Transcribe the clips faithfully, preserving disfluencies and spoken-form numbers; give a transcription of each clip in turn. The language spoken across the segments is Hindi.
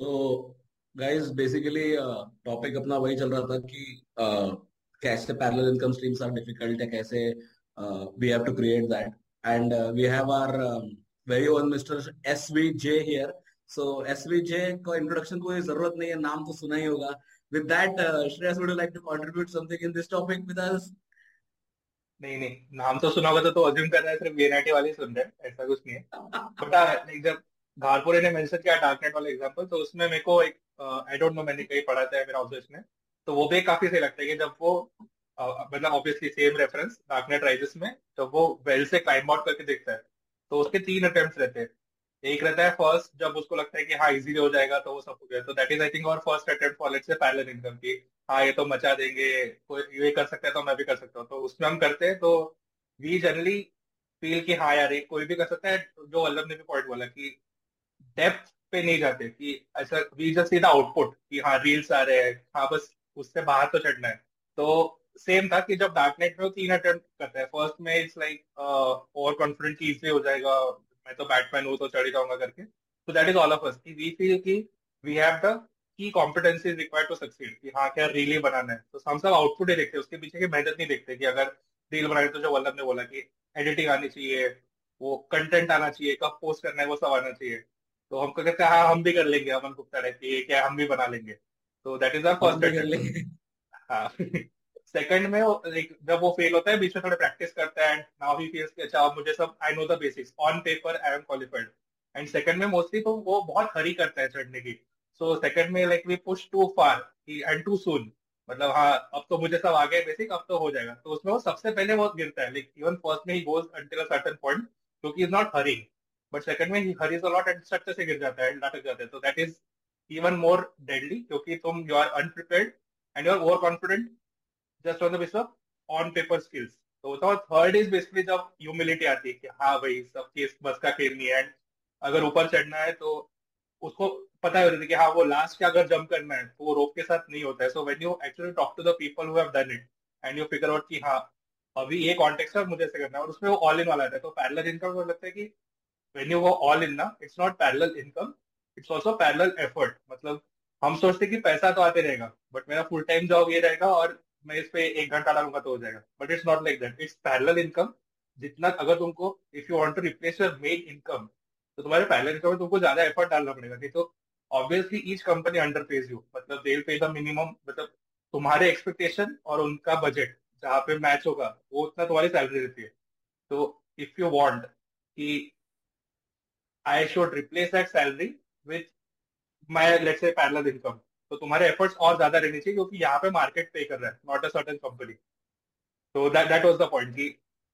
तो गाइस बेसिकली टॉपिक अपना वही चल रहा था कि uh, कैसे parallel income streams are difficult है, कैसे we have to create that and we have our very own mister SVJ here. So SVJ को इंट्रोडक्शन कोई जरूरत नहीं है, नाम तो सुना ही होगा. With that, uh, Shreyas, would you like to contribute something in this topic with us? नहीं नहीं, नाम तो सुना होगा तो assume कर रहा है सिर्फ एनआईटी वाले सुन रहे हैं, ऐसा कुछ नहीं है. बट जब घारपुरे ने मेंशन किया डार्क नाइट वाला एग्जांपल, तो उसमें मेरे को एक आई डोंट नो मैंने कहीं पढ़ा था मेरा ऑब्जर्वेशन में, तो वो भी काफी सही लगता है कि जब वो मतलब obviously same reference dark night rises में जब वो वेल से क्लाइंब आउट करके देखता है तो उसके तीन अटेम्प्ट्स रहते हैं. एक रहता है फर्स्ट, जब उसको लगता है कि हाँ इजीली हो जाएगा तो वो सब हो गया, तो दैट इज आई थिंक और first attempt for let's say parallel income की हाँ ये तो मचा देंगे, कोई ये कर सकता है तो मैं भी कर सकता हूँ, तो उसमें हम करते हैं. तो वी जनरली फील कि हाँ यार कोई भी कर सकता है, जो अल्लम ने भी पॉइंट बोला कि डेप्थ पे नहीं जाते कि ऐसा we just see the output कि हाँ रील्स आ रहे हैं, हाँ बस उससे बाहर तो चढ़ना है. तो सेम था कि जब डार्क नाइट में तीन अटेम्प्ट करता है, फर्स्ट में इट्स लाइक ओवर कॉन्फिडेंट की इजी हो जाएगा, मैं तो बैटमैन हूँ तो चढ़ जाऊंगा करके, तो that is all of us कि वी फील कि we have the key competencies required to succeed कि हाँ क्या रील बनाना है, तो हम सब आउटपुट ही देखते हैं, उसके पीछे की मेहनत नहीं देखते कि अगर रील बनानी तो जो वल्लभ ने बोला कि एडिटिंग आनी चाहिए, वो कंटेंट आना चाहिए, कब पोस्ट करना है वो सब आना चाहिए. तो हमको कहते हैं हाँ हम भी कर लेंगे, अमन गुप्ता रहती है क्या हम भी बना लेंगे, तो that is our first attempt. हाँ सेकंड में जब वो फेल होता है बीच में थोड़ा प्रैक्टिस करता है एंड नाउ ही फील्स कि अच्छा अब मुझे सब I know the basics on paper I am qualified. And second में मोस्टली तो वो बहुत हरी करता है चढ़ने की, सो सेकंड में like we push too far and too soon, मतलब हाँ अब तो मुझे सब आ गया बेसिक अब तो हो जाएगा, तो उसमें वो सबसे पहले वो गिरता है लाइक इवन फर्स्ट में ही goes until a certain point क्योंकि is not hurrying, but second में ही hurries a lot and structure से गिर जाता है एंड लटक जाता है, तो that is even more deadly क्योंकि तुम you are unprepared and you are over confident just on the base of on paper skills. तो थर्ड इज बेसिकली जब ह्यूमिलिटी आती है कि हाँ भाई सब केस बस का खेल नहीं है एंड अगर ऊपर चढ़ना है तो उसको पता हो रही है कि हाँ वो लास्ट का अगर जंप करना है तो वो रोप के साथ नहीं होता है. So when you actually talk to the people who have done it and you figure out कि हाँ अभी ये कॉन्टेक्स्ट है मुझे ऐसे करना है, और उसमें वो ऑल इन वाला आता है. तो पैरेलल इनकम मुझे लगता है कि when you go all in ना it's not parallel income it's also parallel effort. मतलब हम सोचते कि पैसा तो आते रहेगा बट मेरा फुल टाइम जॉब ये रहेगा और मैं इस पे एक घंटा डालूंगा तो हो जाएगा, but it's not like that. It's parallel income. जितना अगर तुमको if you want to replace your main income तो तुम्हारे पैरेलल इनकम में तुमको ज्यादा एफर्ट डालना पड़ेगा, नहीं तो obviously each company underpays you, मतलब they will pay the minimum, मतलब तुम्हारे एक्सपेक्टेशन और उनका बजट जहाँ पे मैच होगा वो उतना तुम्हारी सैलरी देती है. तो इफ यू वांट कि I should replace that salary with my let's say parallel income, तो तुम्हारे एफर्ट्स और ज्यादा रहने चाहिए क्योंकि यहाँ पे मार्केट पे कर रहा है नॉट अ सर्टेन कंपनी. तो that that was the point कि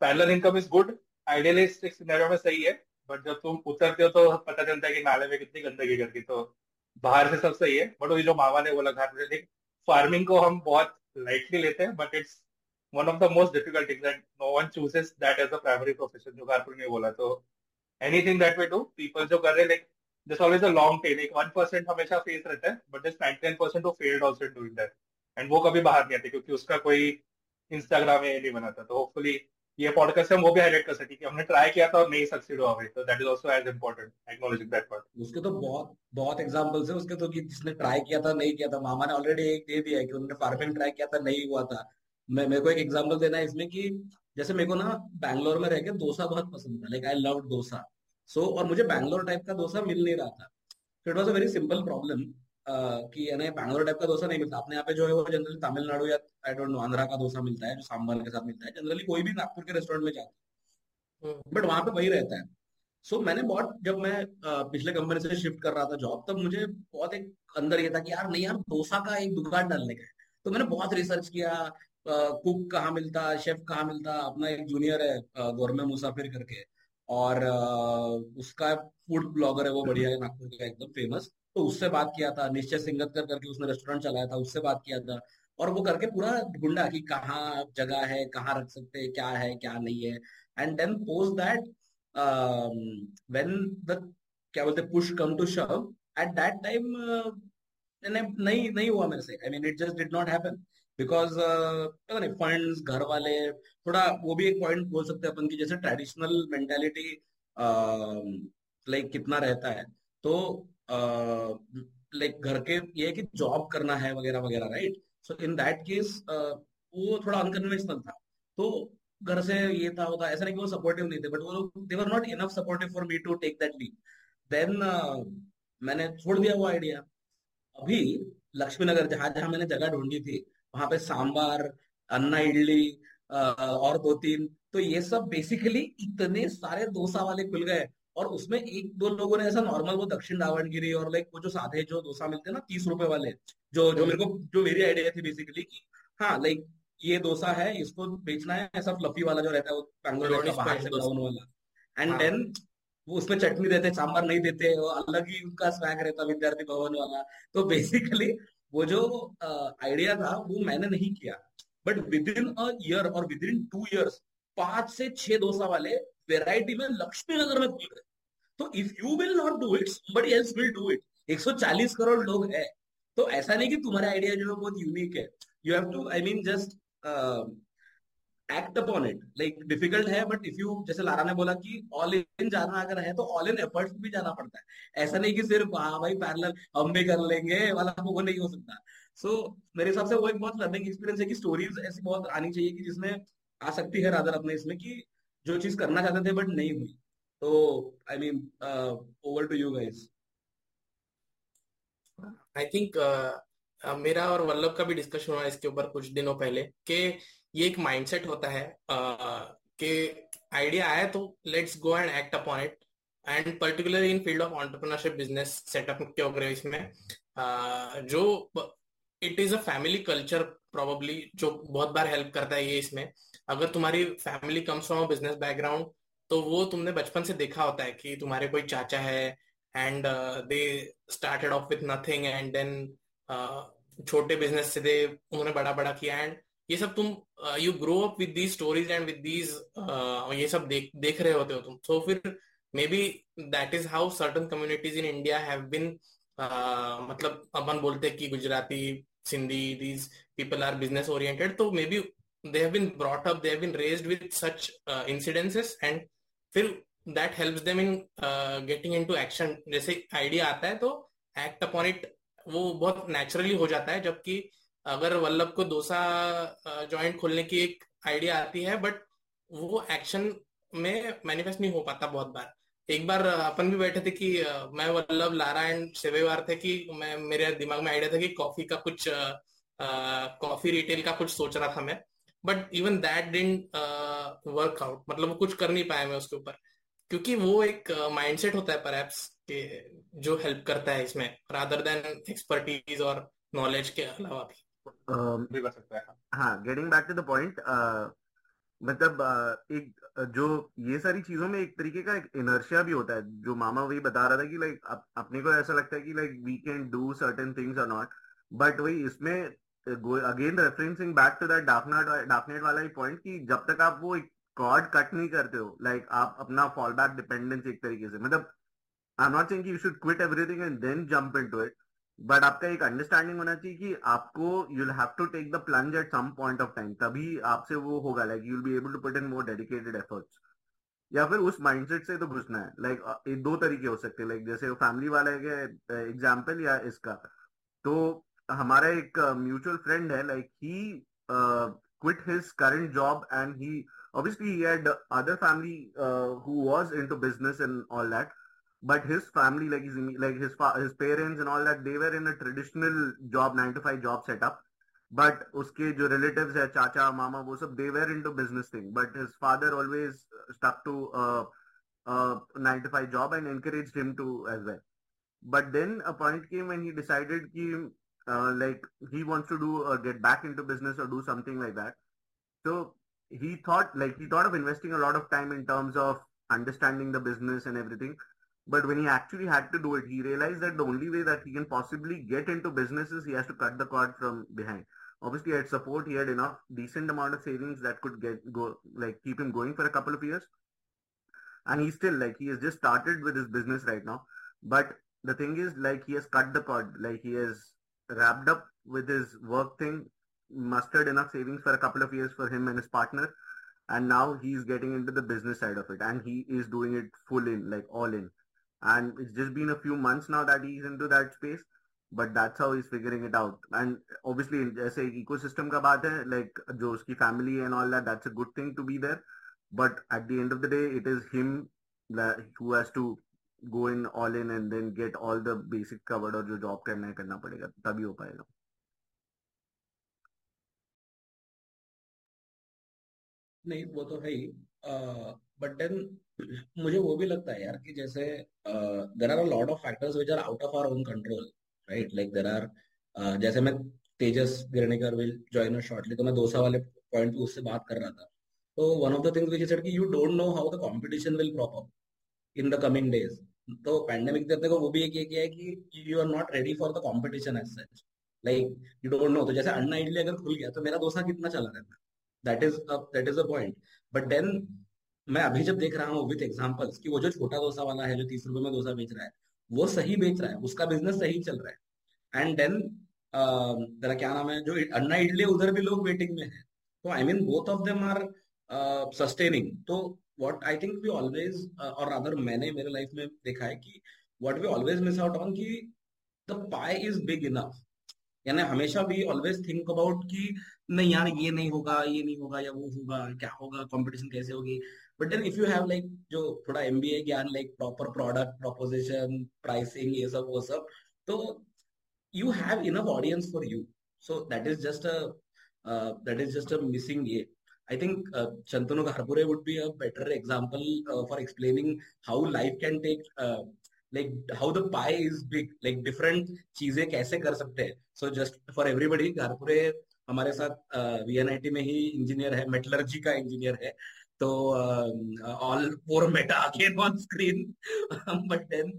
parallel income is good, idealistic scenario में सही है, बट जब तुम उतरते हो तो पता चलता है कि नाले में कितनी गंदगी करती. तो बाहर से सब सही है बट वही जो मामा ने बोला घाटपुरे फार्मिंग को हम बहुत लाइटली लेते हैं, but it's one of the most difficult things that no one chooses that as a primary profession जो घाटपुरे ने बोला. तो anything that we do people जो कर रहे हैं there's always a long tail, like one percent हमेशा फेस रहता है, but there's ninety-nine percent who failed also in doing that, and वो कभी बाहर नहीं आते क्योंकि उसका कोई इंस्टाग्राम में नहीं बनाता. तो होपफुली ये पॉडकास्ट हम वो भी हाईलाइट कर सके कि हमने ट्राई किया था और नहीं सक्सीड हुआ है, तो that is also as important acknowledging that part. उसके तो बहुत बहुत एग्जांपल्स है उसके, तो कि जिसने ट्राई किया था नहीं किया था, मामा ने ऑलरेडी एक दे दिया है कि उन्होंने फार्मिंग ट्राई किया था नहीं हुआ था. मैं मेरे को एक एग्जांपल देना है इसमें कि जैसे मेरे को ना बैंगलोर में रहकर डोसा बहुत पसंद था, like I love dosa. So so, और मुझे बैंगलोर टाइप का डोसा मिल नहीं रहा था, तो it was a very simple problem कि यानी बैंगलोर टाइप का डोसा नहीं मिलता. अपने यहाँ पे जो है वो जनरली तमिलनाडु या आई डोंट नो आंध्रा का डोसा मिलता है जो सांभर के साथ मिलता है, जनरली कोई भी नागपुर के रेस्टोरेंट में जाता है, बट वहाँ पे वही रहता है. सो so, मैंने बहुत जब मैं uh, पिछले कंपनी से शिफ्ट कर रहा था जॉब, तब मुझे बहुत एक अंदर ये था कि यार नहीं यार डोसा का एक दुकान डालने का है. तो मैंने बहुत रिसर्च किया, कुक uh, कहाँ मिलता, शेफ कहाँ मिलता. अपना एक जूनियर है गौरव मुसाफिर करके, और उसका फूड ब्लॉगर है वो, बढ़िया है नागपुर का एकदम फेमस, तो उससे बात किया था. निश्चय सिंगतकर करके उसने रेस्टोरेंट चलाया था, उससे बात किया था, और वो करके पूरा ढूंढा कि कहाँ जगह है, कहाँ रख सकते हैं, क्या है क्या नहीं है. And then post that when the क्या बोलते push come to shove at that time नहीं नहीं हुआ मेरे से. I mean it just did not happen because funds, घर वाले, थोड़ा वो भी एक पॉइंट बोल सकते हैं अपन की जैसे ट्रेडिशनल मेंटालिटी लाइक कितना रहता है. तो लाइक घर के ये है कि जॉब करना है वगैरह वगैरह, right. So in that case वो थोड़ा अनकन्वेंशनल था. तो घर से ये था होता, ऐसा नहीं कि वो सपोर्टिव नहीं थे, बट वो लोग they were not enough supportive for me to take that leap. Then मैंने छोड़ दिया वो आइडिया. अभी लक्ष्मी नगर जहां जहां मैंने जगह ढूंढी थी वहां पे सांबार, अन्ना इडली और दो तीन, तो ये सब बेसिकली इतने सारे डोसा वाले खुल गए. और उसमें एक दो लोगों ने ऐसा नॉर्मल वो दक्षिण दावणगिरी और लाइक वो जो साधे जो डोसा मिलते हैं ना तीस रुपए वाले, जो जो मेरे को जो मेरी आइडिया थी बेसिकली कि हाँ लाइक ये डोसा है इसको बेचना है, ऐसा फ्लफी वाला जो रहता है वो बैंगलोर बाहर से ब्राउन वाला. एंड देन वो उसमें चटनी देते, सांबार नहीं देते, वो अलग ही उनका स्नैक रहता विद्यार्थी भवन वाला. तो बेसिकली वो जो आइडिया था वो मैंने नहीं किया, but within a year और विद इन टू ईयर्स पांच से छह डोसा वाले वेराइटी में लक्ष्मी नगर में खुल गए. तो if you will not do it somebody else will do it. एक सौ चालीस करोड़ लोग हैं, तो ऐसा नहीं कि तुम्हारा आइडिया जो है बहुत यूनिक है. You have to I mean just act upon it. Like difficult है, बट इफ यू, जैसे लारा ने बोला कि ऑल इन जाना अगर है तो ऑल इन एफर्ट्स भी जाना पड़ता है. ऐसा नहीं कि सिर्फ हाँ भाई पैरेलल हम भी कर लेंगे वाला वो नहीं हो सकता. सो so, मेरे हिसाब से वो एक बहुत लर्निंग एक्सपीरियंस है कि स्टोरीज ऐसी बहुत आनी चाहिए कि जिसमें आ सकती है राधर अपने इसमें कि जो चीज करना चाहते थे बट नहीं हुई. तो I mean over to you guys. I think मेरा और वल्लभ का भी डिस्कशन हुआ इसके ऊपर कुछ दिनों पहले कि ये एक माइंडसेट होता है uh, कि आइडिया आया तो let's go and act upon it. And particularly in field of entrepreneurship business setup क्यों कर रहे हो इसमें uh, जो it is a family culture probably जो बहुत बार हेल्प करता है ये इसमें. अगर तुम्हारी family comes from business background तो वो तुमने बचपन से देखा होता है कि तुम्हारे कोई चाचा है and they started off with nothing and then छोटे बिजनेस से दे उन्होंने बड़ा बड़ा किया. एंड ये सब तुम you grow up with these stories and with these ये सब देख देख रहे होते हो तुम. सो so, फिर maybe that is how certain communities in India have been, मतलब अपन बोलते हैं कि Gujarati, Sindhi, these people are business oriented, so maybe they have been brought up, they have been raised with such uh, incidences and फिर that helps them in uh, getting into action. जैसे idea आता है तो act upon it वो बहुत naturally हो जाता है. जबकि अगर वल्लभ को डोसा joint खोलने की एक idea आती है but वो action में manifest नहीं हो पाता बहुत बार. एक बार अपन भी बैठे थे कि मैं, वल्लभ, लारा एंड सेवेवार थे कि मैं, मेरे दिमाग में आइडिया था कि कॉफी का कुछ कॉफी रिटेल का कुछ सोच रहा था मैं, but even that didn't work out. मतलब वो कुछ कर नहीं पाया मैं उसके ऊपर, क्योंकि वो एक माइंडसेट होता है परहैप्स के जो हेल्प करता है इसमें रादर देन एक्सपर्टीज और नॉलेज के अलावा भी कर सकता है. हाँ, getting back to the point, मतलब एक जो ये सारी चीजों में एक तरीके का एक इनर्शिया भी होता है. जो मामा वही बता रहा था कि लाइक अपने को ऐसा लगता है कि like we can do certain things और नॉट, बट वही इसमें again referencing back to that dark knight dark knight वाला ही पॉइंट कि जब तक आप वो एक कॉर्ड कट नहीं करते हो, लाइक आप अपना फॉल बैक डिपेंडेंस एक तरीके से, मतलब आई एम नॉट सेइंग कि you should quit everything and then jump into it, but आपका एक अंडरस्टैंडिंग होना चाहिए कि आपको you'll have to take the plunge at some point of time. तभी आपसे वो होगा like you'll be able to put in more dedicated efforts. या फिर उस माइंडसेट से तो घुसना है. लाइक like, दो तरीके हो सकते हैं, like, लाइक जैसे फैमिली वाला एग्जाम्पल या इसका. तो हमारा एक म्यूचुअल uh, फ्रेंड है, like he quit his current job and he obviously he had other family who was into business and all that. But his family, like his like his his parents and all that, they were in a traditional job, nine to five job setup. But उसके जो relatives है, चाचा, मामा, वो सब, they were into business thing. But his father always stuck to uh, uh, nine to five job and encouraged him to as well. But then a point came when he decided कि uh, like he wants to do uh, get back into business or do something like that. So he thought like he thought of investing a lot of time in terms of understanding the business and everything. But when he actually had to do it, he realized that the only way that he can possibly get into business is he has to cut the cord from behind. Obviously, he had support. He had enough decent amount of savings that could get go like keep him going for a couple of years. And he's still like he has just started with his business right now. But the thing is, like he has cut the cord. Like he has wrapped up with his work thing, mustered enough savings for a couple of years for him and his partner, and now he's getting into the business side of it, and he is doing it full in, like all in. And it's just been a few months now that he's into that space. But that's how is figuring it out. And obviously जैसे इकोसिस्टम का बात है, लाइक जो उसकी family and all that, that's a good thing to be there, but at the end of the day it is him who has to go in all in and then get all the basic covered, और जो जॉब करना है करना पड़ेगा तभी हो पाएगा. नहीं वो तो है ही, बट देन मुझे वो भी लगता है यार कि जैसे there are a lot of factors which are out of our own control, right. Like there are, जैसे मैं Tejas Girnekar will join us shortly, तो मैं डोसा वाले पॉइंट पे उससे बात कर रहा था. तो one of the things which he said कि you don't know how the competition will crop up in the coming days. तो पैंडेमिक देखने को वो भी एक ये किया है कि you are not ready for the competition as such, like you don't know. तो जैसे अन्ना इडली अगर खुल गया तो मेरा डोसा कितना चला रहता है, that is a, that is a point. But then मैं अभी जब देख रहा हूँ with examples कि वो जो छोटा डोसा वाला है जो तीस रुपए में डोसा बेच रहा है वो सही बेच रहा है, उसका बिजनेस सही चल रहा है. एंड देन तेरा क्या नाम है जो अन्ना इडली, उधर भी लोग वेटिंग में है. तो I mean both of them are sustaining. तो what I think we always uh, और rather मैंने मेरे लाइफ में देखा है कि what we always miss out on कि the pie is big enough. यानी हमेशा भी ऑलवेज थिंक अबाउट कि नहीं यार ये नहीं होगा, ये नहीं होगा, या वो होगा, क्या होगा, कंपटीशन कैसे होगी. But then if you have like जो थोड़ा एमबीए ज्ञान, like proper product proposition, pricing, ये सब वो सब, तो you have enough audience for you. So that is just a that is just a missing. ये I think Shantanu Gharpure would be a better example for explaining how life can take, like how the pie is big, like different चीजें कैसे कर सकते हैं. So just for everybody, Gharpure हमारे साथ V N I T में ही इंजीनियर है, मेटलर्जी का इंजीनियर है. तो all poor meta again on screen, but then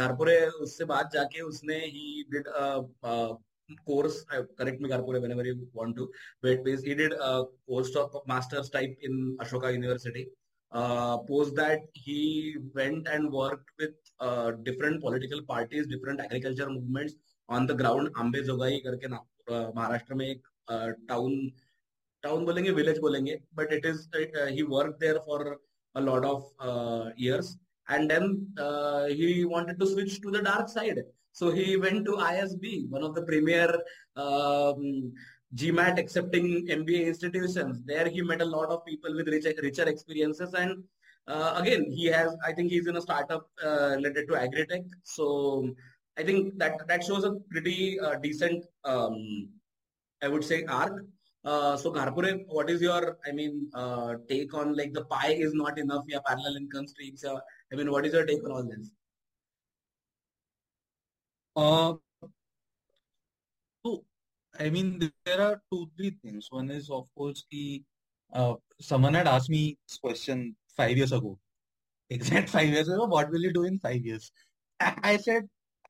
Gharpure उससे बाद जाके उसने he did a course, correct me Gharpure whenever you want to, but he did a course of master's type in Ashoka University. Uh, post that he went and worked with uh, different political parties, different agriculture movements on the ground. Ambe Jogai करके ना महाराष्ट्र में एक town town बोलेंगे village बोलेंगे, but it is uh, he worked there for a lot of uh, years, and then uh, he wanted to switch to the dark side, so he went to I S B, one of the premier um, G MAT accepting M B A institutions. There he met a lot of people with richer, richer experiences, and uh, again he has, I think he's in a startup uh, related to agri-tech. So I think that that shows a pretty uh, decent, um, I would say, arc. Uh, so Ghaarpure, what is your, I mean, uh, take on like the pie is not enough, yeah, parallel income streams, yeah, I mean, what is your take on all this? Uh, so. I mean, there are two, three things. One is, of course, ki, uh, someone had asked me this question five years ago. Exact five years ago, what will you do in five years? I, I said,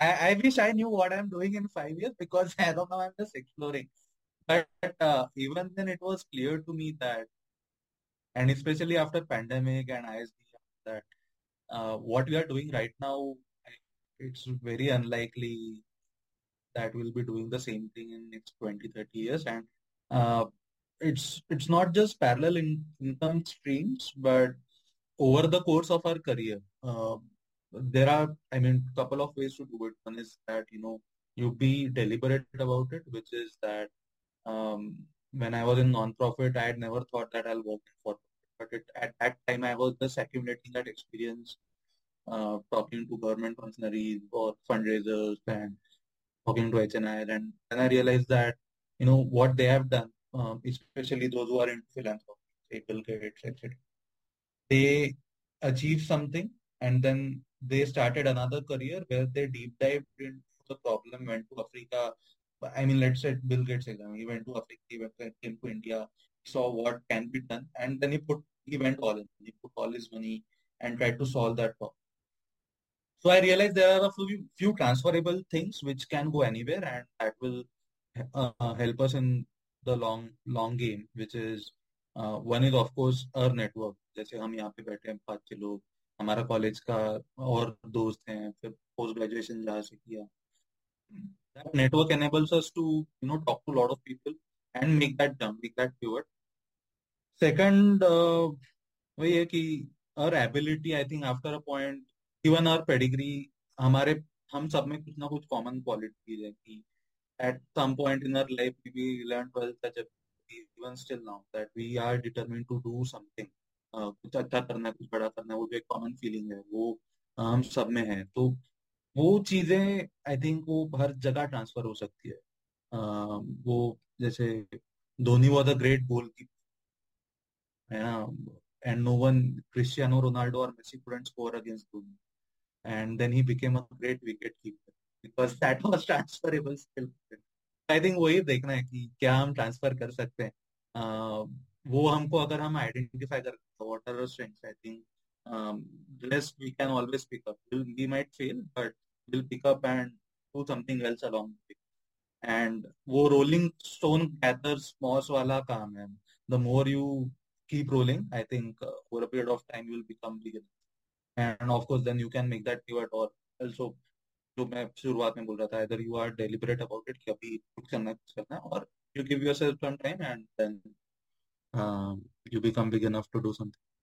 I, I wish I knew what I'm doing in five years because as of now, I'm just exploring. But uh, even then, it was clear to me that, and especially after pandemic and I S B, that uh, what we are doing right now, it's very unlikely that will be doing the same thing in next twenty, thirty years. And uh, it's it's not just parallel in, income streams, but over the course of our career, uh, there are, I mean, couple of ways to do it. One is that, you know, you be deliberate about it, which is that um, when I was in nonprofit, I had never thought that I'll work for it. But it, at that time, I was just accumulating that experience, uh, talking to government functionaries or fundraisers and talking to H N I L, and then I realized that, you know, what they have done, um, especially those who are into philanthropy, say Bill Gates, et cetera, they achieved something and then they started another career where they deep dived into the problem, went to Africa. I mean, let's say Bill Gates, he went to Africa, he went to, came to India, saw what can be done, and then he put, he went all in, he put all his money and tried to solve that problem. So I realized there are a few, few transferable things which can go anywhere, and that will uh, help us in the long long game, which is, uh, one is of course our network. जैसे हम यहाँ पे बैठे हैं पाँच छः लोग, हमारा कॉलेज का और दोस्त हैं, फिर पोस्ट ग्रेजुएशन जहाँ से किया. That network enables us to, you know, talk to a lot of people and make that jump, make that pivot. Second, uh, वही है कि our ability, I think after a point, even our pedigree, हमारे हम सब में कुछ ना कुछ कॉमन क्वालिटी है कि at some point in our life we learned well that even still now that we are determined to do something, uh, कुछ अच्छा करना है, कुछ बड़ा करना है, वो भी एक कॉमन फीलिंग है, वो uh, हम सब में है। तो वो चीजें आई थिंक वो हर जगह ट्रांसफर हो सकती है। uh, वो जैसे Dhoni was a great goalkeeper है ना, and no one, Cristiano Ronaldo or Messi couldn't score against Dhoni, and then he became a great wicket keeper because that was transferable skill. I think वही देखना है कि क्या हम ट्रांसफर कर सकते हैं। uh, वो हमको अगर हम आइडेंटिफाई कर what are our strengths, I think um, rest we can always pick up. We'll, we might fail but we'll pick up and do something else along the way. And वो rolling stone gathers moss वाला काम है। The more you keep rolling, I think uh, over a period of time you will become bigger, and of course then you can make that pivot or also जो मैं शुरुआत में बोल रहा था, either you are deliberate about it कि अभी कुछ करना कुछ करना है, or you give yourself some time and then uh, you become big enough to do something.